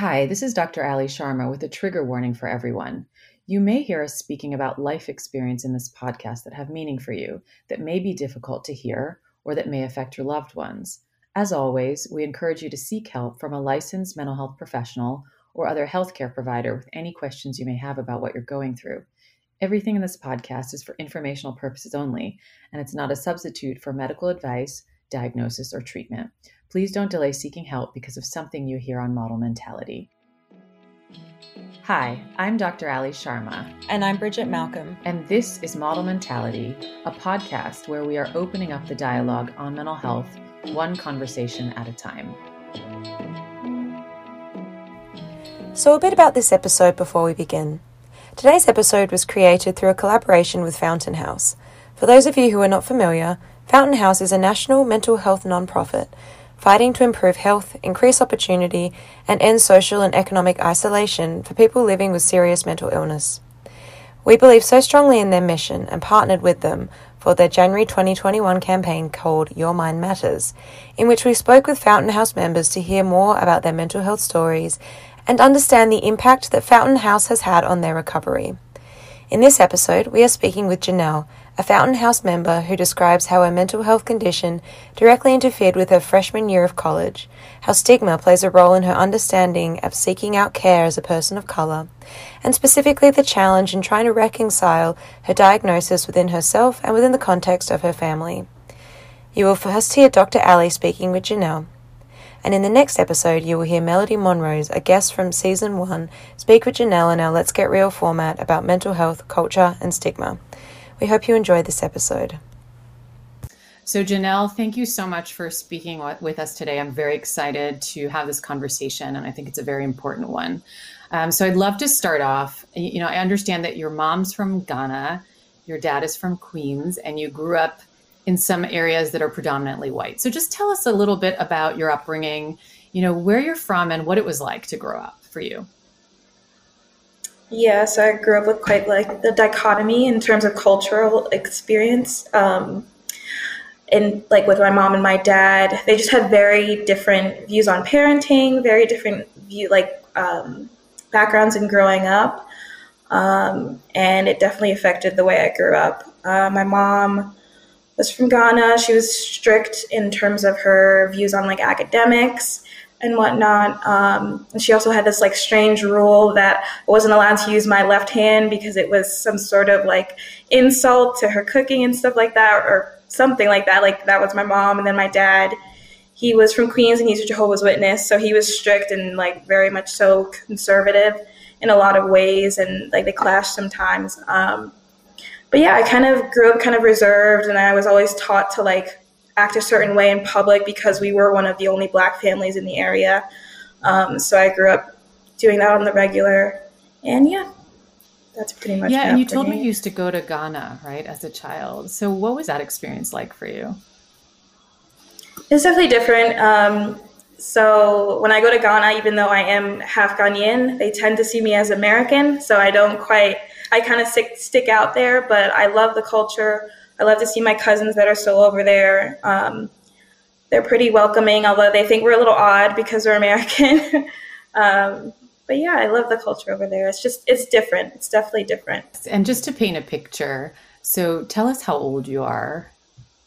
Hi, this is Dr. Ali Sharma with a trigger warning for everyone. You may hear us speaking about life experience in this podcast that have meaning for you, that may be difficult to hear, or that may affect your loved ones. As always, we encourage you to seek help from a licensed mental health professional or other healthcare provider with any questions you may have about what you're going through. Everything in this podcast is for informational purposes only, and it's not a substitute for medical advice, diagnosis, or treatment. Please don't delay seeking help because of something you hear on Model Mentality. Hi, I'm Dr. Ali Sharma. And I'm Bridget Malcolm. And this is Model Mentality, a podcast where we are opening up the dialogue on mental health, one conversation at a time. So a bit about this episode before we begin. Today's episode was created through a collaboration with Fountain House. For those of you who are not familiar, Fountain House is a national mental health nonprofit fighting to improve health, increase opportunity, and end social and economic isolation for people living with serious mental illness. We believe so strongly in their mission and partnered with them for their January 2021 campaign called Your Mind Matters, in which we spoke with Fountain House members to hear more about their mental health stories and understand the impact that Fountain House has had on their recovery. In this episode, we are speaking with Janelle, a Fountain House member who describes how her mental health condition directly interfered with her freshman year of college, how stigma plays a role in her understanding of seeking out care as a person of colour, and specifically the challenge in trying to reconcile her diagnosis within herself and within the context of her family. You will first hear Dr. Ali speaking with Janelle, and in the next episode you will hear Melody Monrose, a guest from Season 1, speak with Janelle in our Let's Get Real format about mental health, culture and stigma. We hope you enjoy this episode. So Janelle, thank you so much for speaking with us today. I'm very excited to have this conversation, and I think it's a very important one. So I'd love to start off, you know, I understand that your mom's from Ghana, your dad is from Queens, and you grew up in some areas that are predominantly white. So just tell us a little bit about your upbringing, you know, where you're from and what it was like to grow up for you. Yeah, so I grew up with quite like the dichotomy in terms of cultural experience. And like with my mom and my dad, they just had very different views on parenting, very different view, backgrounds in growing up. And it definitely affected the way I grew up. My mom was from Ghana. She was strict in terms of her views on like academics and whatnot. And she also had this like strange rule that I wasn't allowed to use my left hand because it was some sort of like insult to her cooking and stuff like that, or something like that. Like that was my mom. And then my dad, he was from Queens and he's a Jehovah's Witness. So he was strict and like very much so conservative in a lot of ways. And like they clashed sometimes. But yeah, I kind of grew up kind of reserved, and I was always taught to like act a certain way in public because we were one of the only Black families in the area. So I grew up doing that on the regular, and yeah, that's pretty much. Yeah, and you told me you used to go to Ghana, right, as a child. So what was that experience like for you? It's definitely different. So when I go to Ghana, even though I am half Ghanaian, they tend to see me as American. So I don't quite, I kind of stick out there, but I love the culture. I love to see my cousins that are still over there. They're pretty welcoming, although they think we're a little odd because we're American. But yeah, I love the culture over there. It's just, it's different. It's definitely different. And just to paint a picture, so tell us how old you are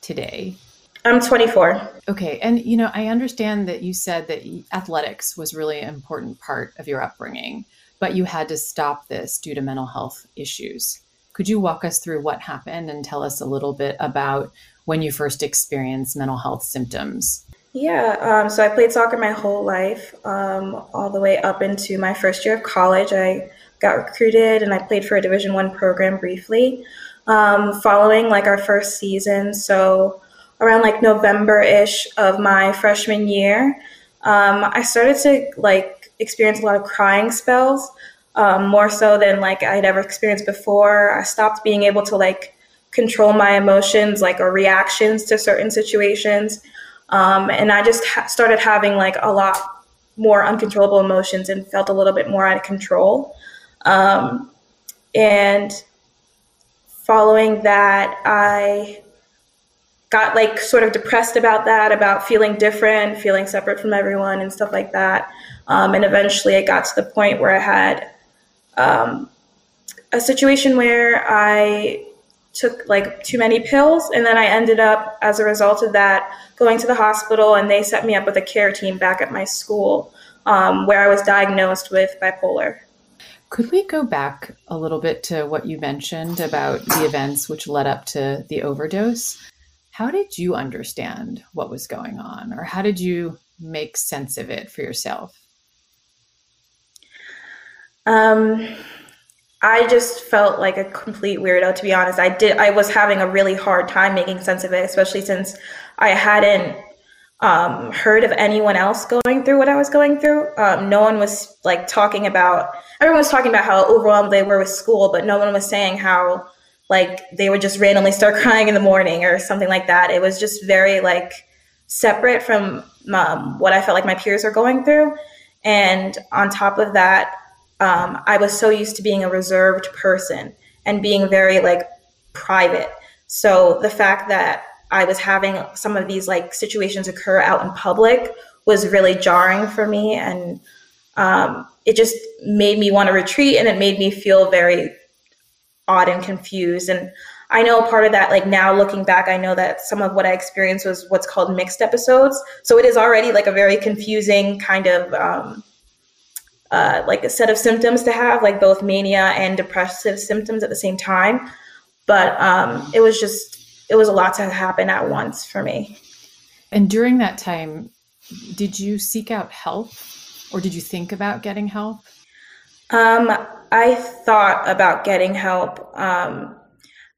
today. I'm 24. Okay. And, you know, I understand that you said that athletics was really an important part of your upbringing, but you had to stop this due to mental health issues. Could you walk us through what happened and tell us a little bit about when you first experienced mental health symptoms? Yeah, so I played soccer my whole life, all the way up into my first year of college. I got recruited and I played for a Division I program briefly, following like our first season. So around like November-ish of my freshman year, I started to like experience a lot of crying spells. More so than like I'd ever experienced before. I stopped being able to like control my emotions, like, or reactions to certain situations. And I just started having like a lot more uncontrollable emotions and felt a little bit more out of control. And following that, I got like sort of depressed about that, about feeling different, feeling separate from everyone and stuff like that. And eventually I got to the point where I had a situation where I took like too many pills. And then I ended up, as a result of that, going to the hospital, and they set me up with a care team back at my school where I was diagnosed with bipolar. Could we go back a little bit to what you mentioned about the events which led up to the overdose? How did you understand what was going on, or how did you make sense of it for yourself? I just felt like a complete weirdo, to be honest. I was having a really hard time making sense of it, especially since I hadn't heard of anyone else going through what I was going through. No one was like talking about, everyone was talking about how overwhelmed they were with school, but no one was saying how like they would just randomly start crying in the morning or something like that. It was just very like separate from what I felt like my peers were going through. And on top of that, I was so used to being a reserved person and being very like private. So the fact that I was having some of these like situations occur out in public was really jarring for me. And it just made me want to retreat, and it made me feel very odd and confused. And I know part of that, like now looking back, I know that some of what I experienced was what's called mixed episodes. So it is already like a very confusing kind of like a set of symptoms to have, like both mania and depressive symptoms at the same time. But it was a lot to happen at once for me. And during that time, did you seek out help, or did you think about getting help? I thought about getting help,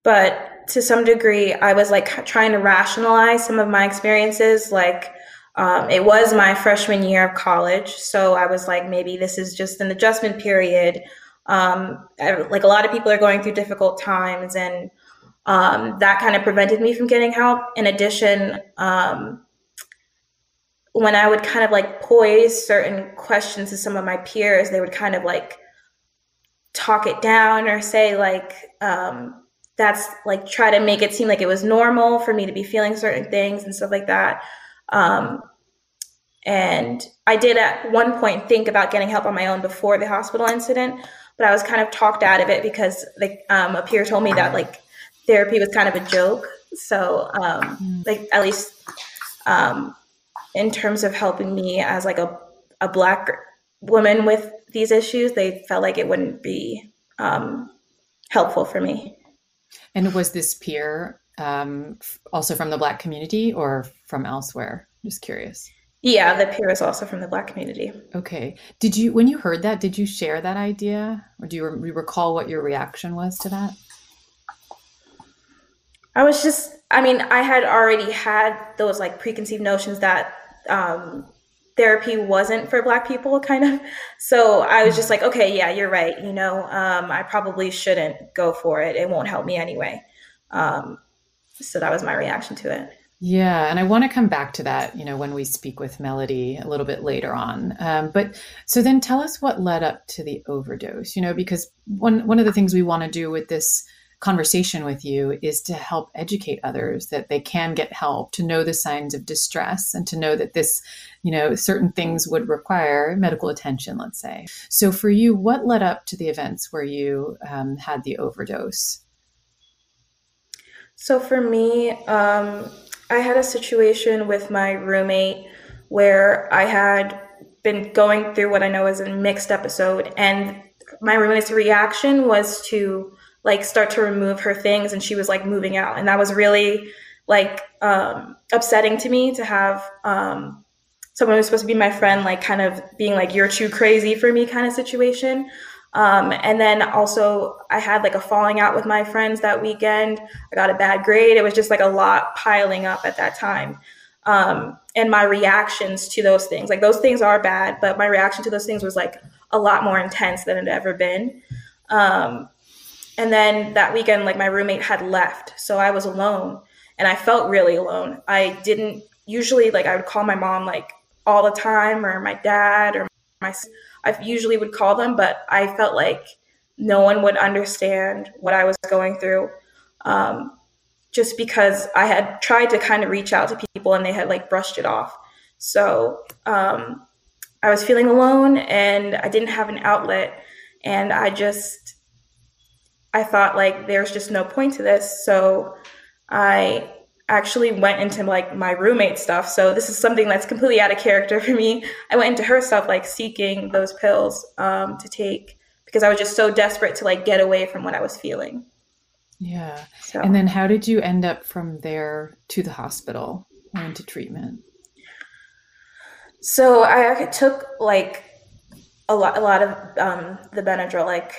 but to some degree, I was like trying to rationalize some of my experiences. Like it was my freshman year of college, so I was like, maybe this is just an adjustment period. Like a lot of people are going through difficult times, and that kind of prevented me from getting help. In addition, when I would kind of like pose certain questions to some of my peers, they would kind of like talk it down or say like, that's like, try to make it seem like it was normal for me to be feeling certain things and stuff like that. And I did at one point think about getting help on my own before the hospital incident, but I was kind of talked out of it because a peer told me that like, therapy was kind of a joke. So like at least in terms of helping me as like a Black woman with these issues, they felt like it wouldn't be helpful for me. And was this peer also from the Black community or from elsewhere? I'm just curious. Yeah, the peer was also from the Black community. Okay. When you heard that, did you share that idea, or do you recall what your reaction was to that? I had already had those like preconceived notions that therapy wasn't for Black people, kind of. So I was just like, okay, yeah, you're right. You know, I probably shouldn't go for it. It won't help me anyway. So that was my reaction to it. Yeah. And I want to come back to that, you know, when we speak with Melody a little bit later on. But so then tell us what led up to the overdose, you know, because one of the things we want to do with this conversation with you is to help educate others that they can get help, to know the signs of distress, and to know that this, you know, certain things would require medical attention, let's say. So for you, what led up to the events where you had the overdose? So for me, I had a situation with my roommate where I had been going through what I know is a mixed episode, and my roommate's reaction was to like start to remove her things, and she was like moving out. And that was really like upsetting to me, to have someone who's supposed to be my friend, like kind of being like, you're too crazy for me kind of situation. And then also I had like a falling out with my friends that weekend. I got a bad grade. It was just like a lot piling up at that time. And my reactions to those things, like those things are bad, but my reaction to those things was like a lot more intense than it had ever been. And then that weekend, like my roommate had left, so I was alone, and I felt really alone. I didn't usually, like I would call my mom like all the time, or my dad, or I usually would call them, but I felt like no one would understand what I was going through, just because I had tried to kind of reach out to people and they had like brushed it off. So I was feeling alone and I didn't have an outlet. And I thought like, there's just no point to this. So I actually went into like my roommate stuff. So this is something that's completely out of character for me. I went into her stuff, like seeking those pills to take because I was just so desperate to like get away from what I was feeling. Yeah. So. And then how did you end up from there to the hospital or into treatment? So I took like a lot of the Benadryl, like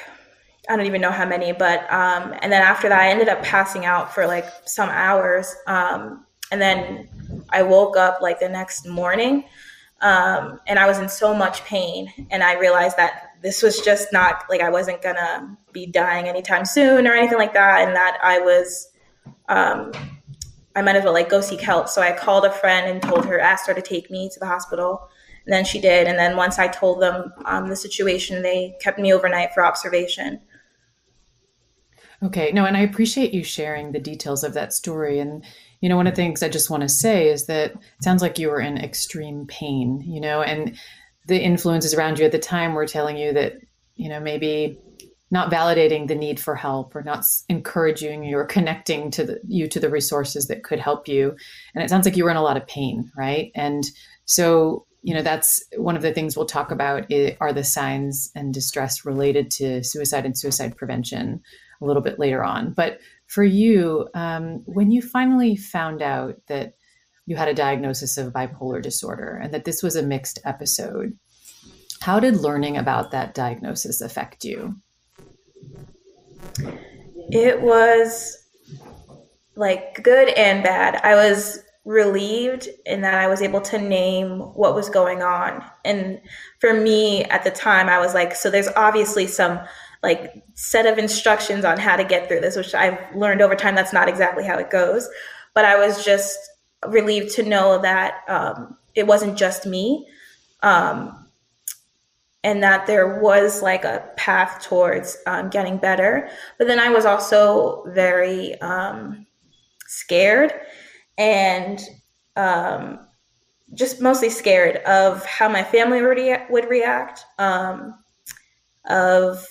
I don't even know how many, but and then after that I ended up passing out for like some hours. And then I woke up like the next morning and I was in so much pain. And I realized that this was just not like I wasn't gonna be dying anytime soon or anything like that. And that I was, I might as well like go seek help. So I called a friend and asked her to take me to the hospital. And then she did. And then once I told them the situation, they kept me overnight for observation. Okay. No, and I appreciate you sharing the details of that story. And, you know, one of the things I just want to say is that it sounds like you were in extreme pain, you know, and the influences around you at the time were telling you that, you know, maybe not validating the need for help or not encouraging you or connecting to the resources that could help you. And it sounds like you were in a lot of pain, right? And so, you know, that's one of the things we'll talk about are the signs and distress related to suicide and suicide prevention a little bit later on. But for you, when you finally found out that you had a diagnosis of bipolar disorder and that this was a mixed episode, how did learning about that diagnosis affect you? It was like good and bad. I was relieved in that I was able to name what was going on. And for me at the time, I was like, so there's obviously some like set of instructions on how to get through this, which I've learned over time. That's not exactly how it goes, but I was just relieved to know that it wasn't just me and that there was like a path towards getting better. But then I was also very scared. And just mostly scared of how my family would react, of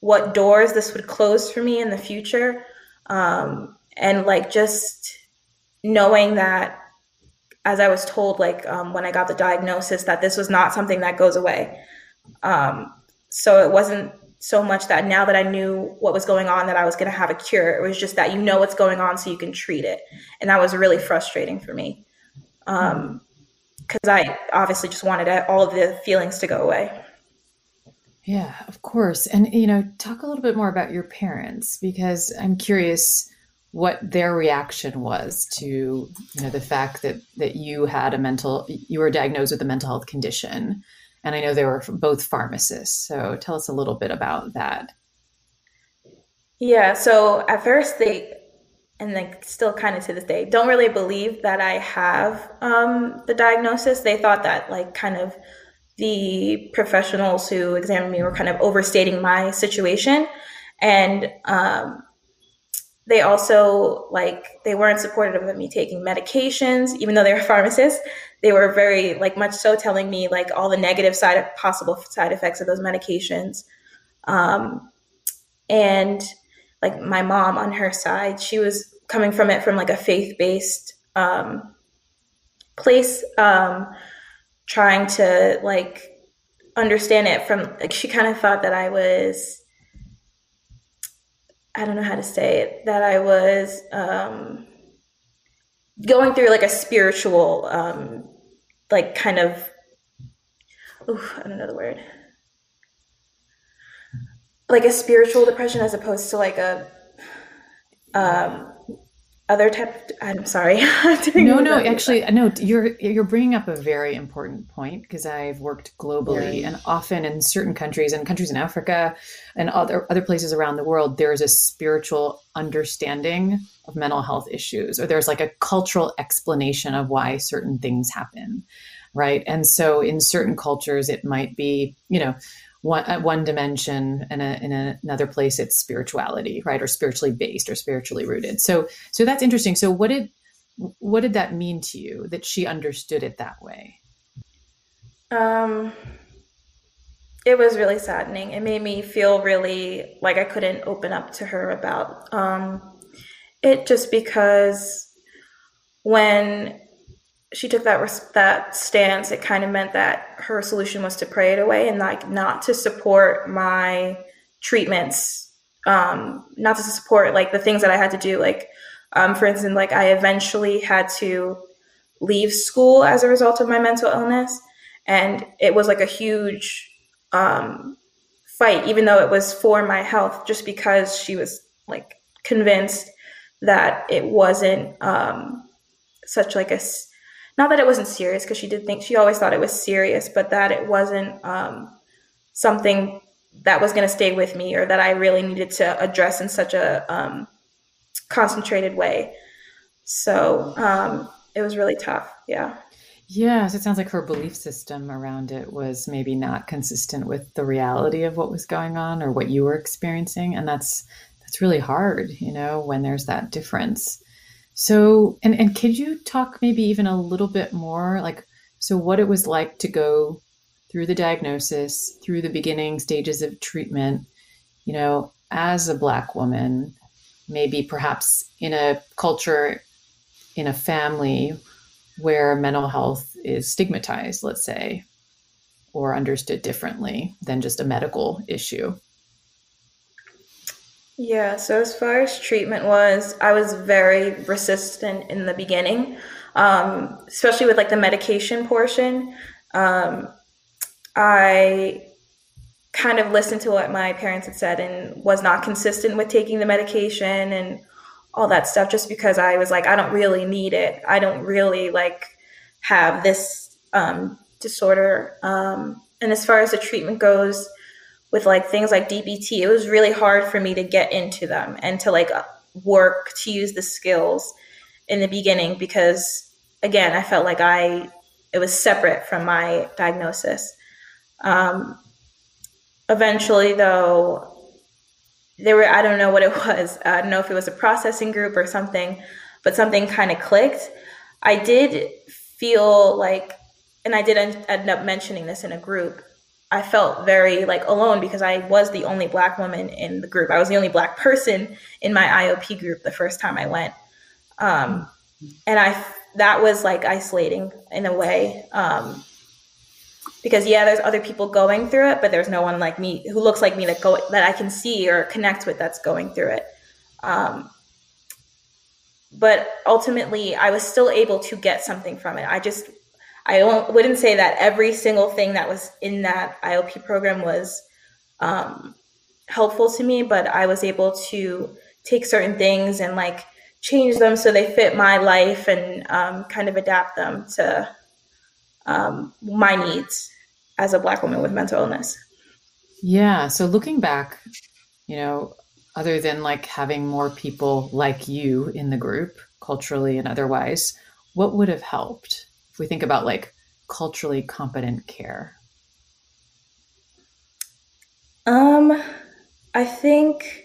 what doors this would close for me in the future. And like just knowing that, as I was told, like when I got the diagnosis, that this was not something that goes away. So it wasn't so much that now that I knew what was going on, that I was going to have a cure. It was just that, you know, what's going on so you can treat it. And that was really frustrating for me. 'Cause I obviously just wanted all of the feelings to go away. Yeah, of course. And, you know, talk a little bit more about your parents, because I'm curious what their reaction was to, you know, the fact that you were diagnosed with a mental health condition. And I know they were both pharmacists. So tell us a little bit about that. Yeah. So at first they still kind of to this day, don't really believe that I have the diagnosis. They thought that like kind of the professionals who examined me were kind of overstating my situation. And they also they weren't supportive of me taking medications, even though they were pharmacists. They were very much so telling me all the negative possible side effects of those medications. And my mom on her side, she was coming from it from a faith-based place, trying to understand it from, she kind of thought that I was, I don't know how to say it, that I was going through a spiritual kind of, I don't know the word, a spiritual depression as opposed to a other type. I'm sorry. No, you're bringing up a very important point, because I've worked globally, and often in certain countries and countries in Africa and other places around the world, there's a spiritual understanding of mental health issues, or there's a cultural explanation of why certain things happen. Right. And so in certain cultures, it might be, you know, one dimension, and in another place it's spirituality, right? Or spiritually based or spiritually rooted. So that's interesting. So what did that mean to you that she understood it that way? It was really saddening. It made me feel really like I couldn't open up to her about it, just because when she took that stance, it kind of meant that her solution was to pray it away and like not to support my treatments, not to support like the things that I had to do. Like, for instance, like I eventually had to leave school as a result of my mental illness. And it was like a huge fight, even though it was for my health, just because she was like convinced that it wasn't such like a, not that it wasn't serious, because she did think, she always thought it was serious, but that it wasn't something that was going to stay with me or that I really needed to address in such a concentrated way. So it was really tough. Yeah. Yeah. So it sounds like her belief system around it was maybe not consistent with the reality of what was going on or what you were experiencing. And that's really hard, you know, when there's that difference. So, and could you talk maybe even a little bit more, like, so what it was like to go through the diagnosis, through the beginning stages of treatment, you know, as a Black woman, maybe perhaps in a culture, in a family where mental health is stigmatized, let's say, or understood differently than just a medical issue? Yeah, so as far as treatment was, I was very resistant in the beginning, especially with like the medication portion. I kind of listened to what my parents had said and was not consistent with taking the medication and all that stuff, just because I was like, I don't really need it. I don't really like have this disorder. And as far as the treatment goes with like things like DBT, it was really hard for me to get into them and to like work to use the skills in the beginning, because again, I felt like it was separate from my diagnosis. Eventually though, there were, I don't know what it was. I don't know if it was a processing group or something, but something kind of clicked. I did feel like, and I did end up mentioning this in a group, I felt very like alone because I was the only Black woman in the group. I was the only Black person in my IOP group the first time I went. That was like isolating in a way. Because yeah, there's other people going through it, but there's no one like me who looks like me that I can see or connect with that's going through it. But ultimately, I was still able to get something from it. I wouldn't say that every single thing that was in that ILP program was helpful to me, but I was able to take certain things and like change them so they fit my life and kind of adapt them to my needs as a Black woman with mental illness. Yeah. So looking back, you know, other than like having more people like you in the group, culturally and otherwise, what would have helped if we think about like culturally competent care? I think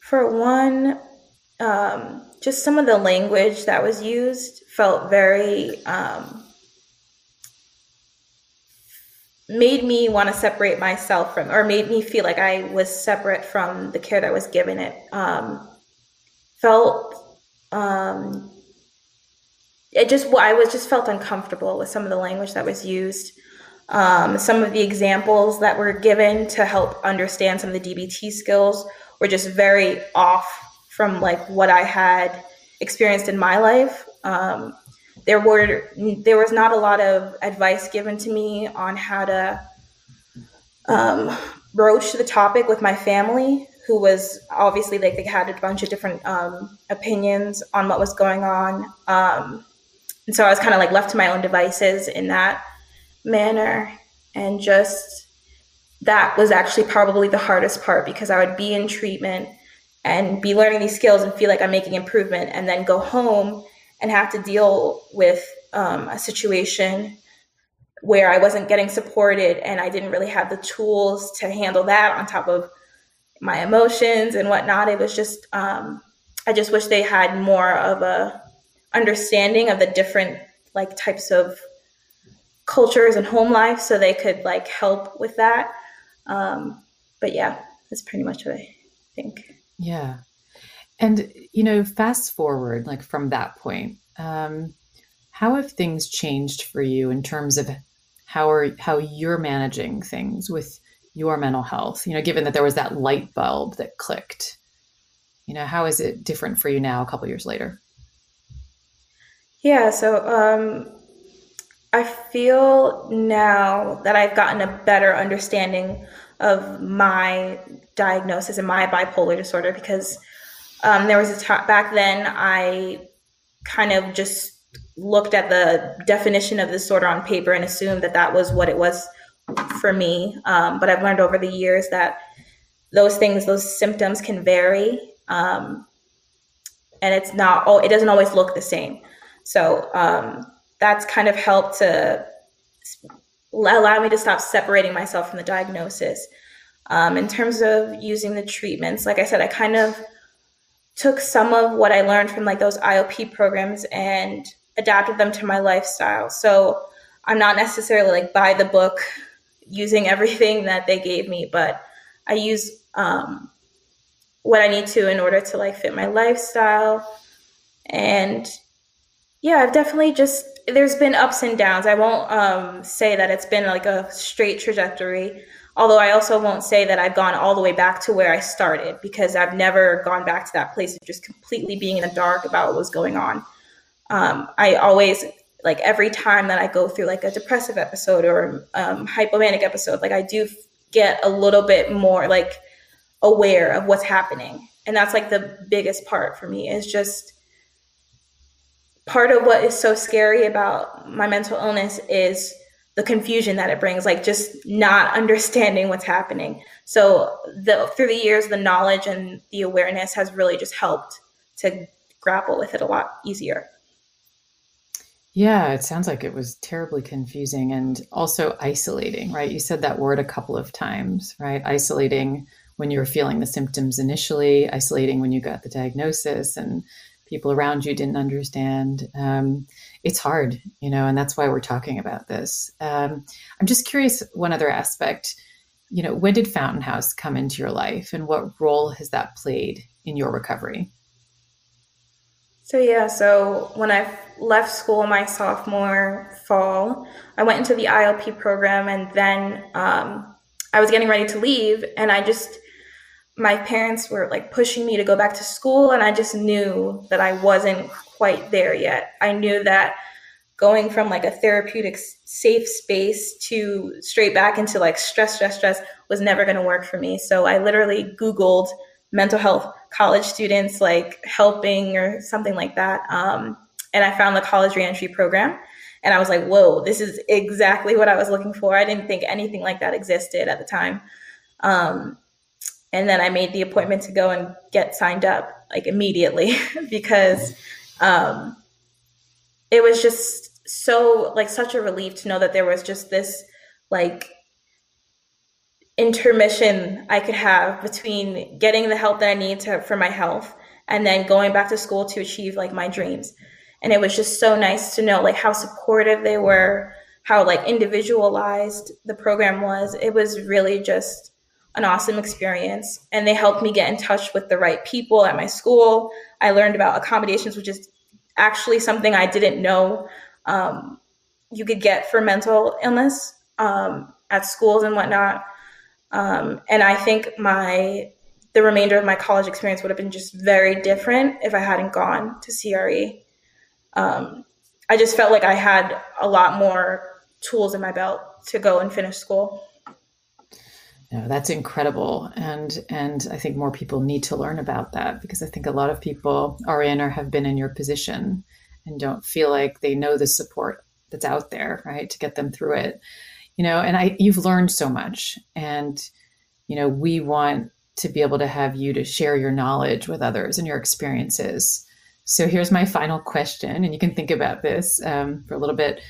for one, just some of the language that was used felt very, made me want to separate myself from, or made me feel like I was separate from the care that was given. It felt uncomfortable with some of the language that was used. Some of the examples that were given to help understand some of the DBT skills were just very off from like what I had experienced in my life. There was not a lot of advice given to me on how to broach the topic with my family, who was obviously like they had a bunch of different opinions on what was going on. And so I was kind of like left to my own devices in that manner. And just that was actually probably the hardest part, because I would be in treatment and be learning these skills and feel like I'm making improvement, and then go home and have to deal with a situation where I wasn't getting supported and I didn't really have the tools to handle that on top of my emotions and whatnot. It was just, I just wish they had more of a understanding of the different like types of cultures and home life, so they could like help with that. But yeah, that's pretty much what I think. Yeah. And, you know, fast forward, like from that point, how have things changed for you in terms of how you're managing things with your mental health, you know, given that there was that light bulb that clicked, you know, how is it different for you now a couple of years later? Yeah. So, I feel now that I've gotten a better understanding of my diagnosis and my bipolar disorder, because there was a time back then I kind of just looked at the definition of the disorder on paper and assumed that that was what it was for me. But I've learned over the years that those things, those symptoms can vary. And it's not, it doesn't always look the same. So that's kind of helped to allow me to stop separating myself from the diagnosis. In terms of using the treatments, like I said, I kind of took some of what I learned from like those IOP programs and adapted them to my lifestyle. So I'm not necessarily like by the book using everything that they gave me, but I use what I need to in order to like fit my lifestyle. And yeah, I've definitely just, there's been ups and downs. I won't say that it's been like a straight trajectory, although I also won't say that I've gone all the way back to where I started, because I've never gone back to that place of just completely being in the dark about what was going on. I always, like every time that I go through like a depressive episode or hypomanic episode, like I do get a little bit more like aware of what's happening. And that's like the biggest part for me, is just part of what is so scary about my mental illness is the confusion that it brings, like just not understanding what's happening. So through the years, the knowledge and the awareness has really just helped to grapple with it a lot easier. Yeah, it sounds like it was terribly confusing and also isolating, right? You said that word a couple of times, right? Isolating when you were feeling the symptoms initially, isolating when you got the diagnosis and people around you didn't understand. It's hard, you know, and that's why we're talking about this. I'm just curious, one other aspect, you know, when did Fountain House come into your life and what role has that played in your recovery? So yeah, so when I left school my sophomore fall, I went into the ILP program, and then I was getting ready to leave, and I just, my parents were like pushing me to go back to school, and I just knew that I wasn't quite there yet. I knew that going from like a therapeutic safe space to straight back into like stress was never going to work for me. So I literally Googled mental health college students like helping or something like that. And I found the college reentry program, and I was like, whoa, this is exactly what I was looking for. I didn't think anything like that existed at the time. And then I made the appointment to go and get signed up like immediately because it was just so like such a relief to know that there was just this like intermission I could have between getting the help that I need for my health and then going back to school to achieve like my dreams. And it was just so nice to know like how supportive they were, how like individualized the program was. It was really just an awesome experience. And they helped me get in touch with the right people at my school. I learned about accommodations, which is actually something I didn't know you could get for mental illness at schools and whatnot. And I think the remainder of my college experience would have been just very different if I hadn't gone to CRE. I just felt like I had a lot more tools in my belt to go and finish school. No, that's incredible. And I think more people need to learn about that, because I think a lot of people are in or have been in your position and don't feel like they know the support that's out there, right, to get them through it. You know, and you've learned so much, and, you know, we want to be able to have you to share your knowledge with others and your experiences. So here's my final question, and you can think about this for a little bit.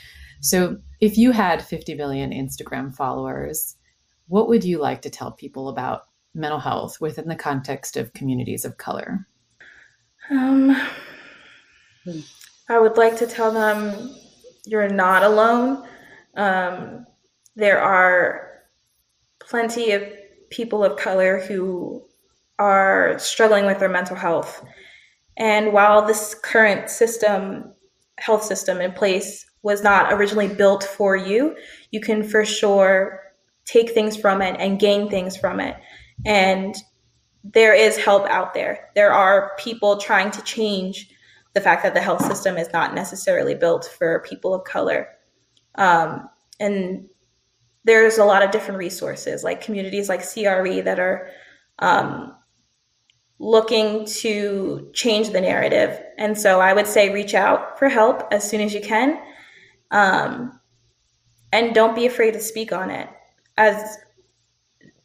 So if you had 50 million Instagram followers, what would you like to tell people about mental health within the context of communities of color? I would like to tell them you're not alone. There are plenty of people of color who are struggling with their mental health. And while this current system, health system in place was not originally built for you, you can for sure take things from it and gain things from it. And there is help out there. There are people trying to change the fact that the health system is not necessarily built for people of color. And there's a lot of different resources, like communities like CRE that are looking to change the narrative. And so I would say reach out for help as soon as you can. And don't be afraid to speak on it, as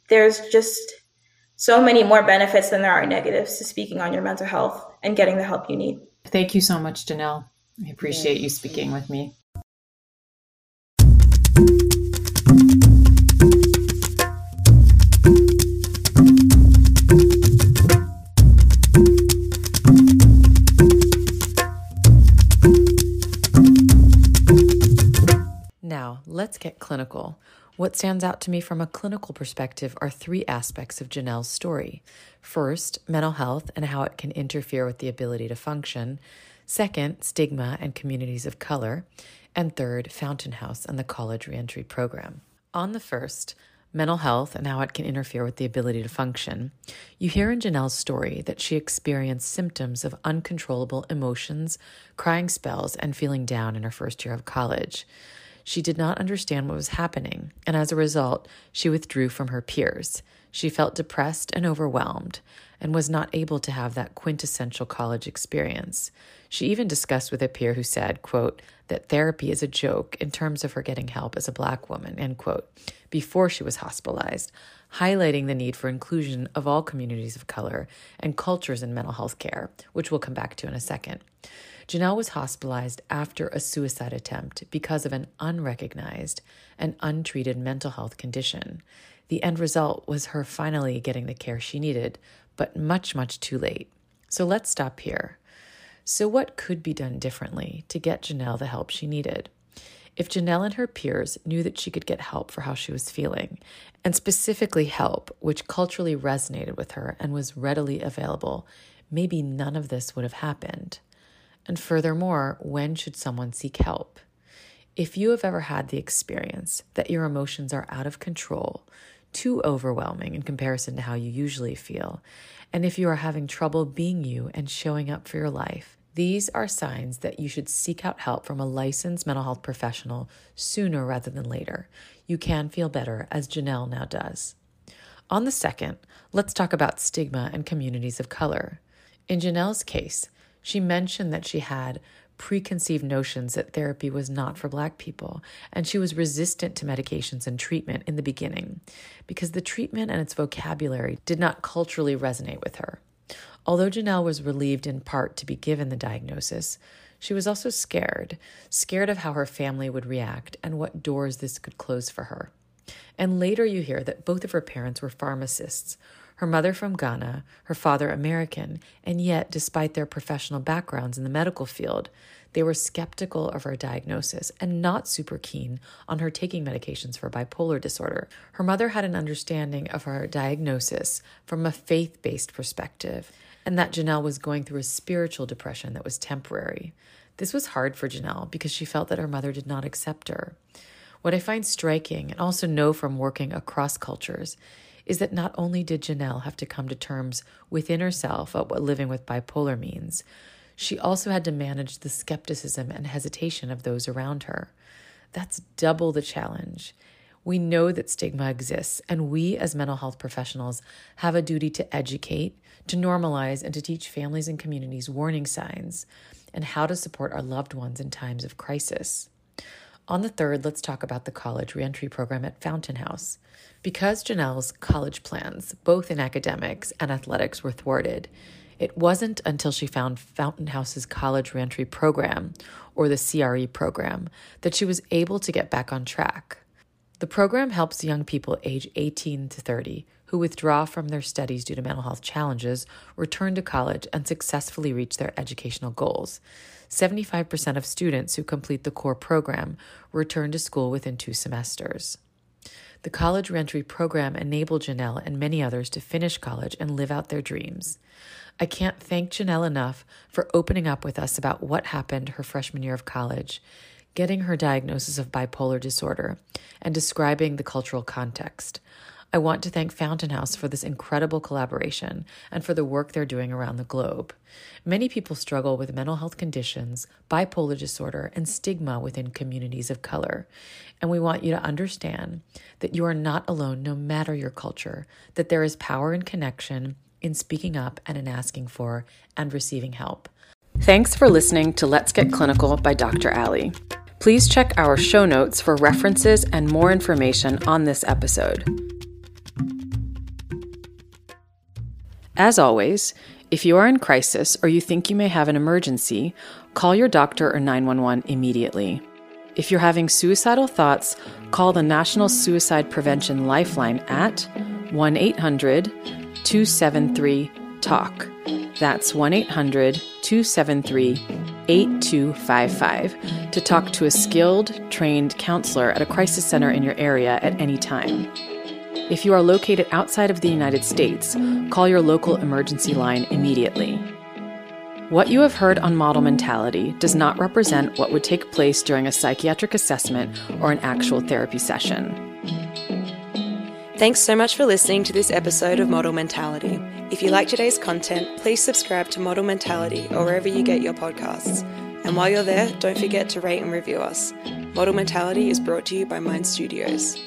there's just so many more benefits than there are negatives to speaking on your mental health and getting the help you need. Thank you so much, Janelle. I appreciate you speaking with me. Now, let's get clinical. What stands out to me from a clinical perspective are three aspects of Janelle's story. First, mental health and how it can interfere with the ability to function. Second, stigma and communities of color. And third, Fountain House and the college reentry program. On the first, mental health and how it can interfere with the ability to function, you hear in Janelle's story that she experienced symptoms of uncontrollable emotions, crying spells, and feeling down in her first year of college. She did not understand what was happening, and as a result, she withdrew from her peers. She felt depressed and overwhelmed and was not able to have that quintessential college experience. She even discussed with a peer who said, quote, that therapy is a joke in terms of her getting help as a Black woman, end quote, before she was hospitalized, highlighting the need for inclusion of all communities of color and cultures in mental health care, which we'll come back to in a second. Janelle was hospitalized after a suicide attempt because of an unrecognized and untreated mental health condition. The end result was her finally getting the care she needed, but much, much too late. So let's stop here. So what could be done differently to get Janelle the help she needed? If Janelle and her peers knew that she could get help for how she was feeling, and specifically help which culturally resonated with her and was readily available, maybe none of this would have happened. And furthermore, when should someone seek help? If you have ever had the experience that your emotions are out of control, too overwhelming in comparison to how you usually feel, and if you are having trouble being you and showing up for your life, these are signs that you should seek out help from a licensed mental health professional sooner rather than later. You can feel better, as Janelle now does. On the second, let's talk about stigma and communities of color. In Janelle's case, she mentioned that she had preconceived notions that therapy was not for Black people, and she was resistant to medications and treatment in the beginning because the treatment and its vocabulary did not culturally resonate with her. Although Janelle was relieved in part to be given the diagnosis, she was also scared of how her family would react and what doors this could close for her. And later you hear that both of her parents were pharmacists, her mother from Ghana, her father American, and yet, despite their professional backgrounds in the medical field, they were skeptical of her diagnosis and not super keen on her taking medications for bipolar disorder. Her mother had an understanding of her diagnosis from a faith-based perspective, and that Janelle was going through a spiritual depression that was temporary. This was hard for Janelle because she felt that her mother did not accept her. What I find striking, and also know from working across cultures, is that not only did Janelle have to come to terms within herself about what living with bipolar means, she also had to manage the skepticism and hesitation of those around her. That's double the challenge. We know that stigma exists, and we as mental health professionals have a duty to educate, to normalize, and to teach families and communities warning signs and how to support our loved ones in times of crisis. On the third, let's talk about the college reentry program at Fountain House. Because Janelle's college plans, both in academics and athletics, were thwarted, it wasn't until she found Fountain House's college reentry program, or the CRE program, that she was able to get back on track. The program helps young people age 18 to 30 who withdraw from their studies due to mental health challenges, return to college, and successfully reach their educational goals. 75% of students who complete the core program return to school within 2 semesters. The college reentry program enabled Janelle and many others to finish college and live out their dreams. I can't thank Janelle enough for opening up with us about what happened her freshman year of college, getting her diagnosis of bipolar disorder, and describing the cultural context. I want to thank Fountain House for this incredible collaboration and for the work they're doing around the globe. Many people struggle with mental health conditions, bipolar disorder, and stigma within communities of color. And we want you to understand that you are not alone no matter your culture, that there is power and connection in speaking up and in asking for and receiving help. Thanks for listening to Let's Get Clinical by Dr. Ali. Please check our show notes for references and more information on this episode. As always, if you are in crisis or you think you may have an emergency, call your doctor or 911 immediately. If you're having suicidal thoughts, call the National Suicide Prevention Lifeline at 1-800-273-TALK. That's 1-800-273-8255 to talk to a skilled, trained counselor at a crisis center in your area at any time. If you are located outside of the United States, call your local emergency line immediately. What you have heard on Model Mentality does not represent what would take place during a psychiatric assessment or an actual therapy session. Thanks so much for listening to this episode of Model Mentality. If you like today's content, please subscribe to Model Mentality or wherever you get your podcasts. And while you're there, don't forget to rate and review us. Model Mentality is brought to you by Mind Studios.